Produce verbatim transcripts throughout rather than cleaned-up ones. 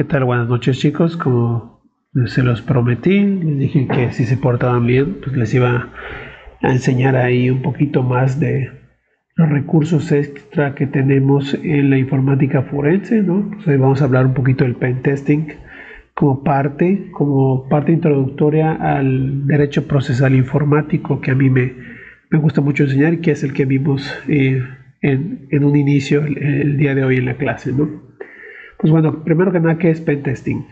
¿Qué tal? Buenas noches, chicos. Como se los prometí, les dije que si se portaban bien, pues les iba a enseñar ahí un poquito más de los recursos extra que tenemos en la informática forense, ¿no? Pues hoy vamos a hablar un poquito del pentesting como parte, como parte introductoria al derecho procesal informático, que a mí me, me gusta mucho enseñar y que es el que vimos eh, en, en un inicio el, el día de hoy en la clase, ¿no? Pues bueno, primero que nada, ¿qué es pentesting?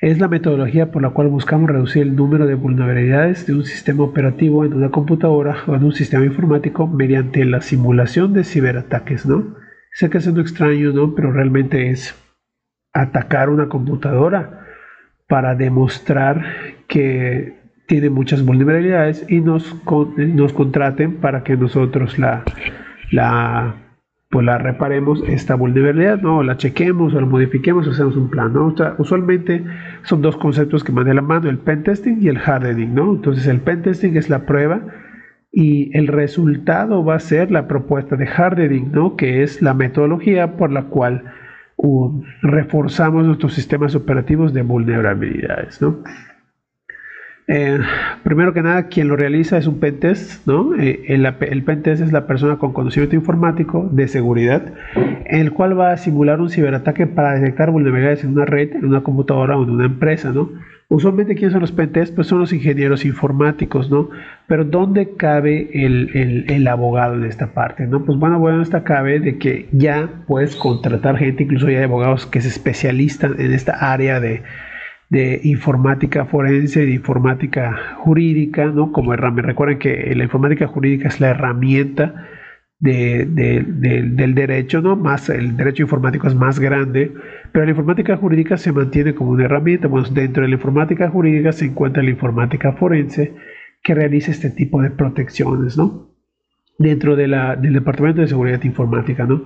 Es la metodología por la cual buscamos reducir el número de vulnerabilidades de un sistema operativo en una computadora o en un sistema informático mediante la simulación de ciberataques, ¿no? Sé que es algo extraño, ¿no? Pero realmente es atacar una computadora para demostrar que tiene muchas vulnerabilidades y nos, con, nos contraten para que nosotros la... la pues la reparemos esta vulnerabilidad, ¿no? O la chequemos, o la modifiquemos, o hacemos un plan, ¿no? O sea, usualmente son dos conceptos que van de la mano, el pentesting y el hardening, ¿no? Entonces el pentesting es la prueba y el resultado va a ser la propuesta de hardening, ¿no? Que es la metodología por la cual um, reforzamos nuestros sistemas operativos de vulnerabilidades, ¿no? Eh, primero que nada, quien lo realiza es un pentest, ¿no? Eh, el, el pentest es la persona con conocimiento informático de seguridad, el cual va a simular un ciberataque para detectar vulnerabilidades en una red, en una computadora o en una empresa, ¿no? Usualmente, ¿quiénes son los pentest? Pues son los ingenieros informáticos, ¿no? Pero ¿dónde cabe el, el, el abogado en esta parte, no? Pues bueno, bueno, esta cabe de que ya puedes contratar gente, incluso ya hay abogados que se especializan en esta área de de informática forense, de informática jurídica, ¿no? Como herramienta. Recuerden que la informática jurídica es la herramienta de, de, de, del derecho, ¿no? Más el derecho informático es más grande, pero la informática jurídica se mantiene como una herramienta. Bueno, dentro de la informática jurídica se encuentra la informática forense que realiza este tipo de protecciones, ¿no? Dentro de la, del Departamento de Seguridad Informática, ¿no?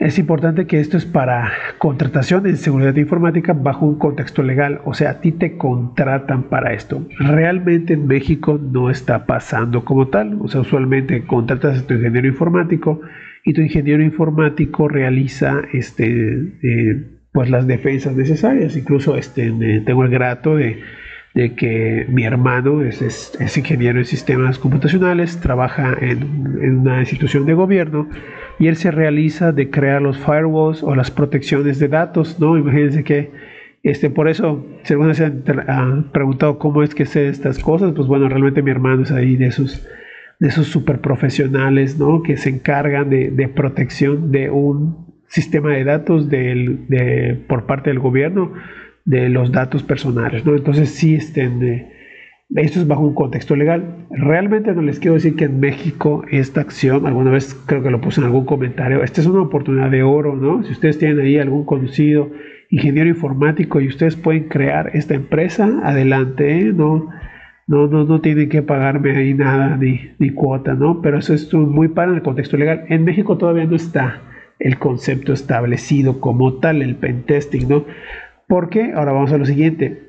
Es importante que esto es para contratación en seguridad informática bajo un contexto legal, o sea, a ti te contratan para esto. Realmente en México no está pasando como tal, o sea, usualmente contratas a tu ingeniero informático y tu ingeniero informático realiza este, eh, pues las defensas necesarias. Incluso este, eh, tengo el grato de, de que mi hermano es, es, es ingeniero en sistemas computacionales, trabaja en, en una institución de gobierno, y él se realiza de crear los firewalls o las protecciones de datos, ¿no? Imagínense que, este, por eso, si algunos se han, han preguntado cómo es que sé estas cosas, pues bueno, realmente mi hermano es ahí de esos, de esos super profesionales, ¿no? Que se encargan de, de protección de un sistema de datos del, de, por parte del gobierno, de los datos personales, ¿no? Entonces sí, estén... de, esto es bajo un contexto legal. Realmente no les quiero decir que en México esta acción, alguna vez creo que lo puse en algún comentario, esta es una oportunidad de oro, ¿no? Si ustedes tienen ahí algún conocido ingeniero informático y ustedes pueden crear esta empresa, adelante, ¿eh? No, no, no, no tienen que pagarme ahí nada, ni, ni cuota, ¿no? Pero eso es muy para el contexto legal. En México todavía no está el concepto establecido como tal, el pentesting, ¿no? Porque, ahora vamos a lo siguiente.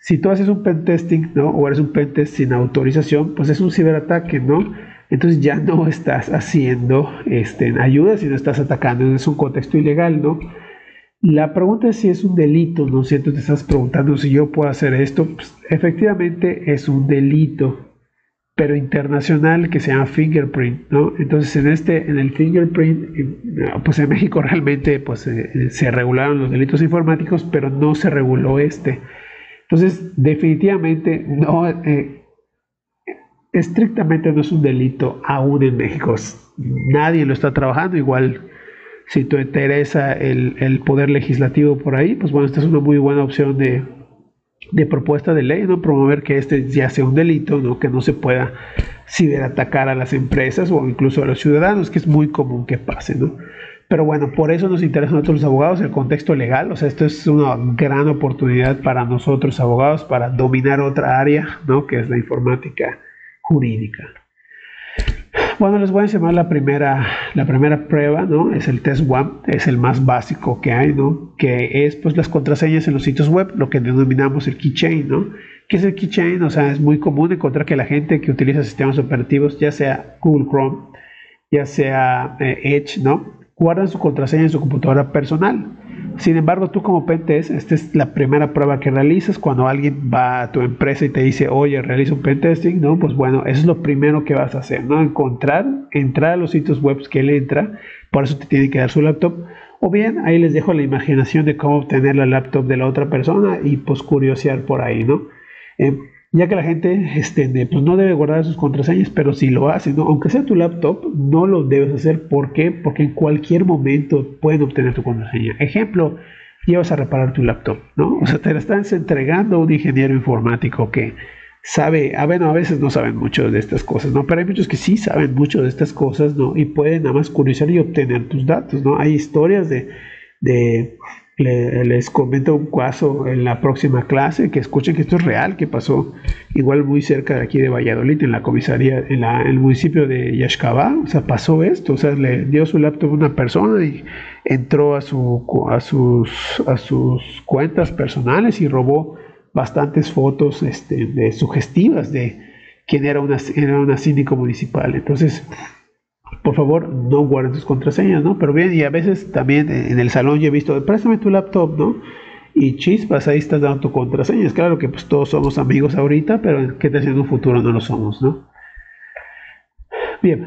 Si tú haces un pentesting, ¿no? O eres un pentest sin autorización, pues es un ciberataque, ¿no? Entonces ya no estás haciendo este, ayuda, sino estás atacando. Es un contexto ilegal, ¿no? La pregunta es si es un delito, ¿no? Si tú te estás preguntando si yo puedo hacer esto, pues efectivamente es un delito, pero internacional, que se llama fingerprint, ¿no? Entonces en este, en el fingerprint, pues en México realmente pues, eh, se regularon los delitos informáticos, pero no se reguló este. Entonces, definitivamente, no, eh, estrictamente no es un delito aún en México. Nadie lo está trabajando. Igual, si te interesa el, el poder legislativo por ahí, pues bueno, esta es una muy buena opción de, de propuesta de ley, ¿no? Promover que este ya sea un delito, ¿no? Que no se pueda ciberatacar a las empresas o incluso a los ciudadanos, que es muy común que pase, ¿no? Pero bueno, por eso nos interesan a nosotros los abogados el contexto legal. O sea, esto es una gran oportunidad para nosotros abogados para dominar otra área, ¿no? Que es la informática jurídica. Bueno, les voy a enseñar la primera, la primera prueba, ¿no? Es el test WAMP, es el más básico que hay, ¿no? Que es, pues, las contraseñas en los sitios web, lo que denominamos el keychain, ¿no? ¿Qué es el keychain? O sea, es muy común encontrar que la gente que utiliza sistemas operativos, ya sea Google Chrome, ya sea eh, Edge, ¿no? guardan su contraseña en su computadora personal. Sin embargo, tú como pentest, esta es la primera prueba que realizas cuando alguien va a tu empresa y te dice, oye, realiza un pentesting, ¿no? Pues bueno, eso es lo primero que vas a hacer, ¿no? Encontrar, entrar a los sitios web que él entra, por eso te tiene que dar su laptop. O bien, ahí les dejo la imaginación de cómo obtener la laptop de la otra persona y pues curiosear por ahí, ¿no? Eh, ya que la gente este, pues, no debe guardar sus contraseñas, pero si lo hace, ¿no? Aunque sea tu laptop, no lo debes hacer. ¿Por qué? Porque en cualquier momento pueden obtener tu contraseña. Ejemplo, llevas a reparar tu laptop, ¿no? O sea, te la están entregando a un ingeniero informático que sabe, a, bueno, a veces no saben mucho de estas cosas, ¿no? Pero hay muchos que sí saben mucho de estas cosas, ¿no? Y pueden nada más curiosear y obtener tus datos, ¿no? Hay historias de... de Le, les comento un caso en la próxima clase, que escuchen que esto es real, que pasó igual muy cerca de aquí de Valladolid, en la comisaría, en, la, en el municipio de Yashkabá. O sea, pasó esto, o sea, le dio su laptop a una persona y entró a, su, a, sus, a sus cuentas personales y robó bastantes fotos este, de sugestivas de quien era una, era una síndico municipal. Entonces, por favor, no guarden tus contraseñas, ¿no? Pero bien, y a veces también en el salón yo he visto, préstame tu laptop, ¿no? Y chispas, ahí estás dando tu contraseña. Es claro que pues todos somos amigos ahorita, pero ¿qué tal si en un futuro no lo somos, no? Bien,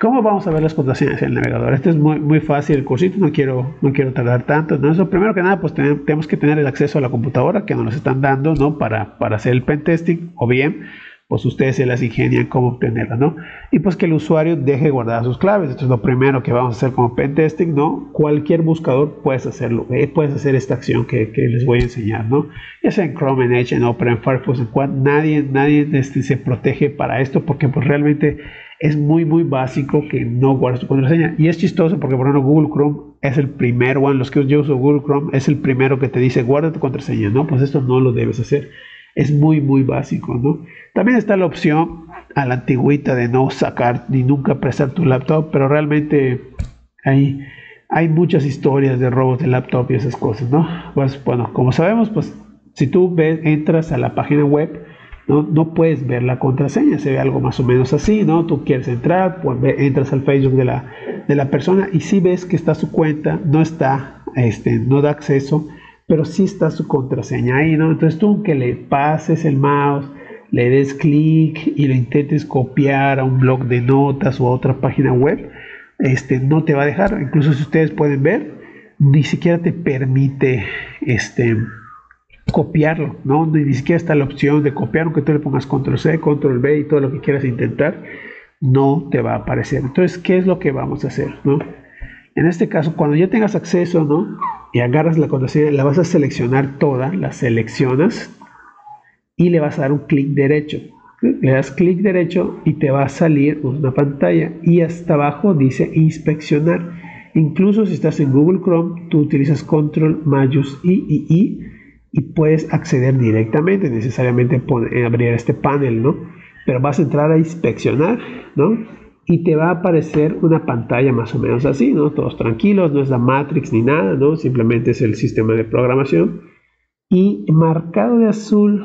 ¿cómo vamos a ver las contraseñas en el navegador? Este es muy, muy fácil el cursito, no quiero, no quiero tardar tanto, ¿no? Eso, primero que nada, pues tener, tenemos que tener el acceso a la computadora que nos los están dando, ¿no? Para, para hacer el pentesting, o bien... pues ustedes se las ingenian cómo obtenerlas, ¿no? Y pues que el usuario deje guardadas sus claves. Esto es lo primero que vamos a hacer como pentesting, ¿no? Cualquier buscador puedes hacerlo, eh, puedes hacer esta acción que, que les voy a enseñar, ¿no? Ya sea en Chrome, en Edge, en Opera, en Firefox, en Quad, nadie, nadie este, se protege para esto, porque pues realmente es muy, muy básico que no guardes tu contraseña. Y es chistoso porque, por ejemplo, Google Chrome es el primero, bueno, los que yo uso Google Chrome, es el primero que te dice, guarda tu contraseña, ¿no? Pues esto no lo debes hacer. Es muy, muy básico, ¿no? También está la opción a la antigüita de no sacar ni nunca prestar tu laptop, pero realmente hay, hay muchas historias de robos de laptop y esas cosas, ¿no? Pues, bueno, como sabemos, pues si tú ves, entras a la página web, ¿no? No puedes ver la contraseña, se ve algo más o menos así, ¿no? Tú quieres entrar, pues entras al Facebook de la, de la persona y si ves que está su cuenta, no está, este, no da acceso, pero sí está su contraseña ahí, ¿no? Entonces tú, aunque le pases el mouse, le des clic y lo intentes copiar a un blog de notas o a otra página web, este, no te va a dejar. Incluso si ustedes pueden ver, ni siquiera te permite este, copiarlo, ¿no? Ni siquiera está la opción de copiar, aunque tú le pongas control ce, control ve y todo lo que quieras intentar, no te va a aparecer. Entonces, ¿qué es lo que vamos a hacer, no? En este caso, cuando ya tengas acceso, ¿no? Y agarras la contraseña, la vas a seleccionar toda, la seleccionas y le vas a dar un clic derecho. Le das clic derecho y te va a salir una pantalla y hasta abajo dice inspeccionar. Incluso si estás en Google Chrome, tú utilizas control mayús I y I y puedes acceder directamente, necesariamente poner, abrir este panel, ¿no? Pero vas a entrar a inspeccionar, ¿no? Y te va a aparecer una pantalla más o menos así, ¿no? Todos tranquilos, no es la Matrix ni nada, ¿no? Simplemente es el sistema de programación. Y marcado de azul,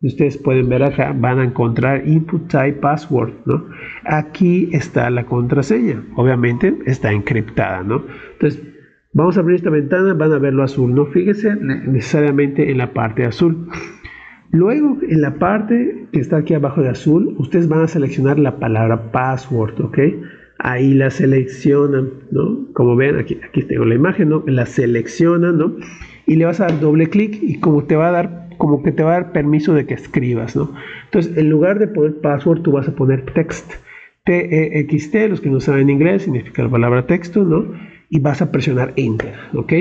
ustedes pueden ver acá, van a encontrar Input Type Password, ¿no? Aquí está la contraseña, obviamente está encriptada, ¿no? Entonces, vamos a abrir esta ventana, van a ver lo azul, ¿no? Fíjense necesariamente en la parte azul. Luego, en la parte que está aquí abajo de azul, ustedes van a seleccionar la palabra password, ¿ok? Ahí la seleccionan, ¿no? Como ven, aquí, aquí tengo la imagen, ¿no? La seleccionan, ¿no? Y le vas a dar doble clic y como te va a dar, como que te va a dar permiso de que escribas, ¿no? Entonces, en lugar de poner password, tú vas a poner text. T E X T, los que no saben inglés, significa la palabra texto, ¿no? Y vas a presionar Enter, ¿ok?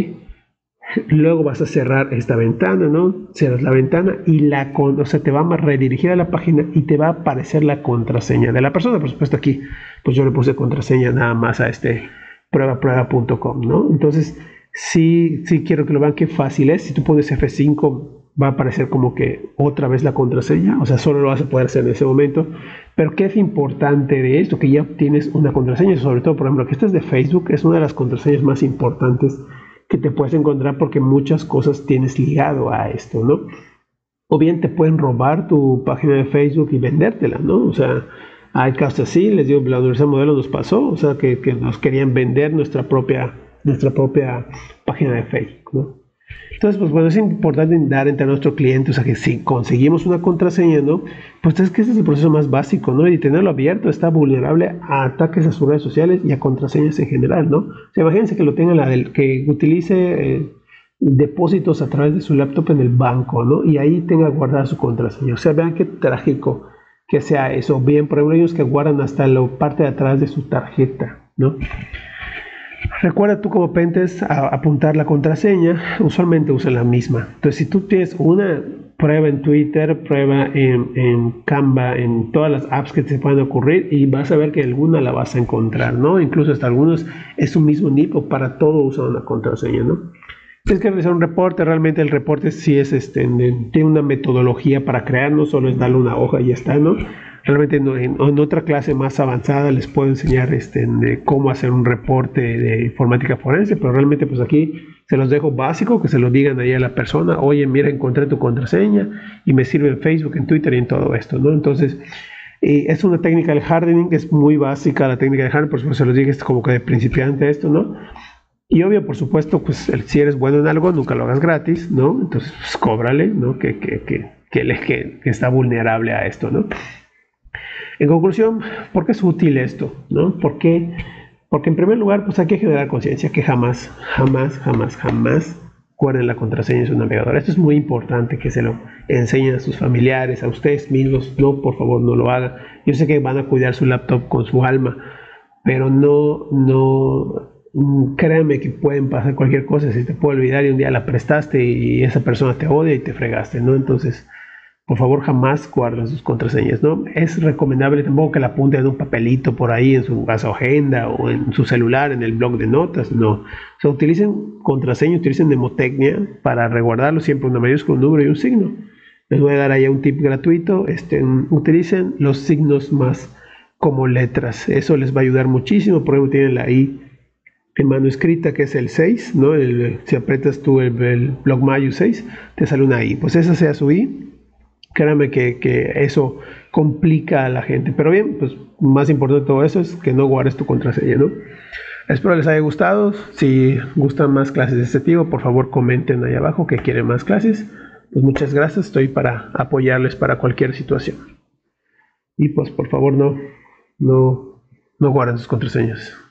Luego vas a cerrar esta ventana, ¿no? Cerras la ventana y la con, o sea, te va a redirigir a la página y te va a aparecer la contraseña de la persona. Por supuesto aquí, pues yo le puse contraseña nada más a este prueba prueba punto com, ¿no? Entonces, sí, sí quiero que lo vean qué fácil es. Si tú pones efe cinco, va a aparecer como que otra vez la contraseña. O sea, solo lo vas a poder hacer en ese momento. Pero ¿qué es importante de esto? Que ya obtienes una contraseña. Sobre todo, por ejemplo, que esta es de Facebook. Es una de las contraseñas más importantes que te puedes encontrar porque muchas cosas tienes ligado a esto, ¿no? O bien te pueden robar tu página de Facebook y vendértela, ¿no? O sea, Hay casos así, les digo, la Universidad Modelo nos pasó, o sea, que, que nos querían vender nuestra propia, nuestra propia página de Facebook, ¿no? Entonces, pues bueno, es importante dar entre a nuestro cliente, o sea, que si conseguimos una contraseña, ¿no? Pues es que ese es el proceso más básico, ¿no? Y tenerlo abierto está vulnerable a ataques a sus redes sociales y a contraseñas en general, ¿no? O sea, imagínense que lo tenga la del que utilice eh, depósitos a través de su laptop en el banco, ¿no? Y ahí tenga guardada su contraseña. O sea, vean qué trágico que sea eso. Bien, por ejemplo, ellos que guardan hasta la parte de atrás de su tarjeta, ¿no? Recuerda tú como Pentest a apuntar la contraseña, usualmente usa la misma. Entonces, si tú tienes una prueba en Twitter, prueba en, en Canva, en todas las apps que te pueden ocurrir, y vas a ver que alguna la vas a encontrar, ¿no? Incluso hasta algunos es un mismo nipo, para todo usan una contraseña, ¿no? Tienes que realizar un reporte, realmente el reporte sí es, este, tiene una metodología para crear, no solo es darle una hoja y ya está, ¿no? Realmente en, en, en otra clase más avanzada les puedo enseñar este, de cómo hacer un reporte de informática forense, pero realmente pues aquí se los dejo básico, que se lo digan ahí a la persona, oye, mira, encontré tu contraseña y me sirve en Facebook, en Twitter y en todo esto, ¿no? Entonces, eh, es una técnica del hardening, que es muy básica la técnica del hardening, por eso se los dije, es como que de principiante esto, ¿no? Y obvio, por supuesto, pues si eres bueno en algo, nunca lo hagas gratis, ¿no? Entonces, pues cóbrale, ¿no? Que, que, que, que, que, que está vulnerable a esto, ¿no? En conclusión, ¿por qué es útil esto? ¿No? ¿Por qué? Porque en primer lugar, pues hay que generar conciencia que jamás, jamás, jamás, jamás guarden la contraseña en su navegador. Esto es muy importante que se lo enseñen a sus familiares, a ustedes mismos. No, por favor, no lo hagan. Yo sé que van a cuidar su laptop con su alma, pero no, no... créanme que pueden pasar cualquier cosa. Si te puede olvidar y un día la prestaste y esa persona te odia y te fregaste, ¿no? Entonces, por favor, jamás guarden sus contraseñas, ¿no? Es recomendable tampoco que la apunten en un papelito por ahí en su, a su agenda o en su celular, en el blog de notas, no. O sea, utilicen contraseña, utilicen mnemotecnia para resguardarlo, siempre una mayúscula, un número y un signo. Les voy a dar ahí un tip gratuito. Este, utilicen los signos más como letras. Eso les va a ayudar muchísimo. Por ejemplo, tienen la I en mano escrita, que es el seis, ¿no? El, el, si aprietas tú el, el Blockmayo seis, te sale una I. Pues esa sea su I. Créanme que, que eso complica a la gente. Pero bien, pues más importante de todo eso es que no guardes tu contraseña, ¿no? Espero les haya gustado. Si gustan más clases de este tipo, por favor comenten ahí abajo que quieren más clases. Pues muchas gracias. Estoy para apoyarles para cualquier situación. Y pues por favor no, no, no guarden sus contraseñas.